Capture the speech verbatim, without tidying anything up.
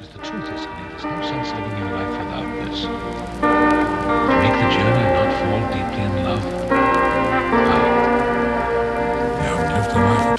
Because the truth is, honey, there's no sense living your life without this. Make the journey, not fall deeply in love. Wow. You haven't lived the life.